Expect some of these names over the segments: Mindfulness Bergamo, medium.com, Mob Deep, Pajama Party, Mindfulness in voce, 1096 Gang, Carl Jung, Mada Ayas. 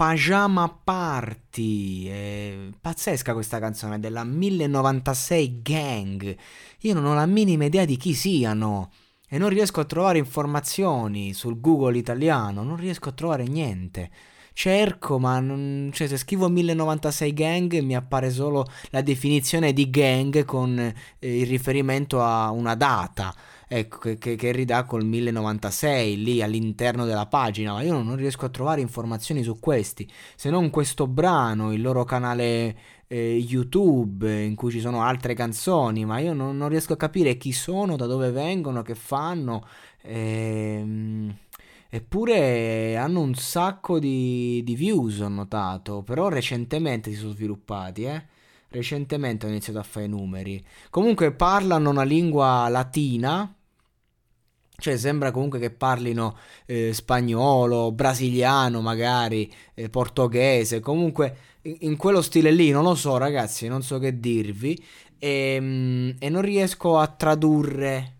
Pajama Party, è pazzesca questa canzone, è della 1096 Gang. Io non ho la minima idea di chi siano e non riesco a trovare informazioni sul Google italiano, non riesco a trovare niente. Cerco, ma non, cioè, se scrivo 1096 Gang mi appare solo la definizione di gang con il riferimento a una data, ecco, che ridà col 1096 lì all'interno della pagina, ma io non riesco a trovare informazioni su questi, se non questo brano, il loro canale YouTube in cui ci sono altre canzoni, ma io non riesco a capire chi sono, da dove vengono, che fanno. Eppure hanno un sacco di views, ho notato, però recentemente si sono sviluppati, recentemente ho iniziato a fare i numeri. Comunque parlano una lingua latina, cioè sembra comunque che parlino spagnolo, brasiliano magari, portoghese, comunque in quello stile lì, non lo so ragazzi, non so che dirvi, e non riesco a tradurre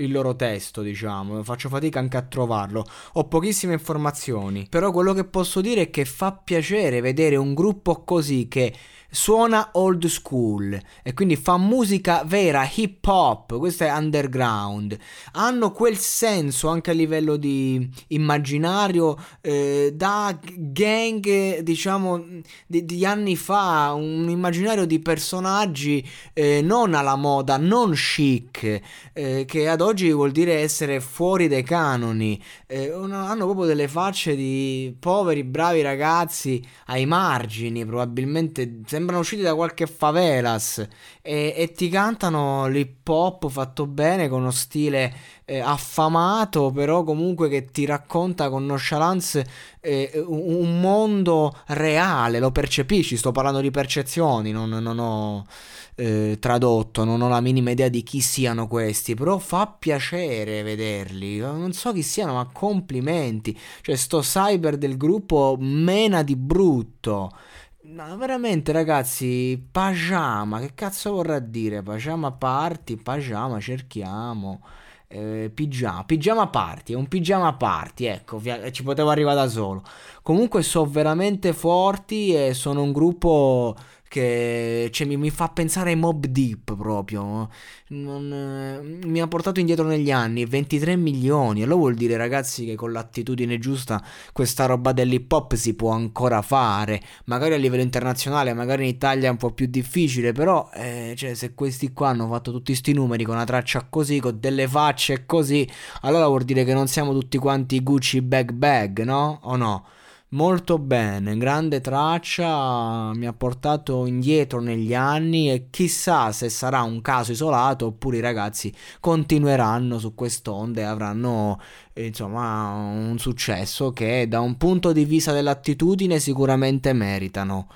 il loro testo, diciamo, faccio fatica anche a trovarlo, ho pochissime informazioni, però quello che posso dire è che fa piacere vedere un gruppo così che suona old school e quindi fa musica vera, hip hop, questo è underground, hanno quel senso anche a livello di immaginario da gang, diciamo, di anni fa, un immaginario di personaggi non alla moda, non chic, che ad oggi vuol dire essere fuori dai canoni, hanno proprio delle facce di poveri bravi ragazzi ai margini, probabilmente sembrano usciti da qualche favelas, e ti cantano l'hip hop fatto bene, con uno stile affamato, però comunque che ti racconta con nonchalance un mondo reale, lo percepisci, sto parlando di percezioni, non ho tradotto, non ho la minima idea di chi siano questi, però fa piacere vederli, non so chi siano, ma complimenti, cioè sto cyber del gruppo mena di brutto. No, veramente ragazzi, Pajama, che cazzo vorrà dire? Pajama Party, Pajama, cerchiamo, Pijama Party, è un Pijama Party, ecco, ci potevo arrivare da solo. Comunque sono veramente forti e sono un gruppo che, cioè, mi fa pensare ai Mob Deep proprio, mi ha portato indietro negli anni, 23 milioni, e lo vuol dire ragazzi che con l'attitudine giusta questa roba dell'hip hop si può ancora fare, magari a livello internazionale, magari in Italia è un po' più difficile, però cioè, se questi qua hanno fatto tutti sti numeri con una traccia così, con delle facce così, allora vuol dire che non siamo tutti quanti Gucci bag, no? O no? Molto bene, grande traccia, mi ha portato indietro negli anni e chissà se sarà un caso isolato oppure i ragazzi continueranno su quest'onda e avranno insomma un successo che da un punto di vista dell'attitudine sicuramente meritano.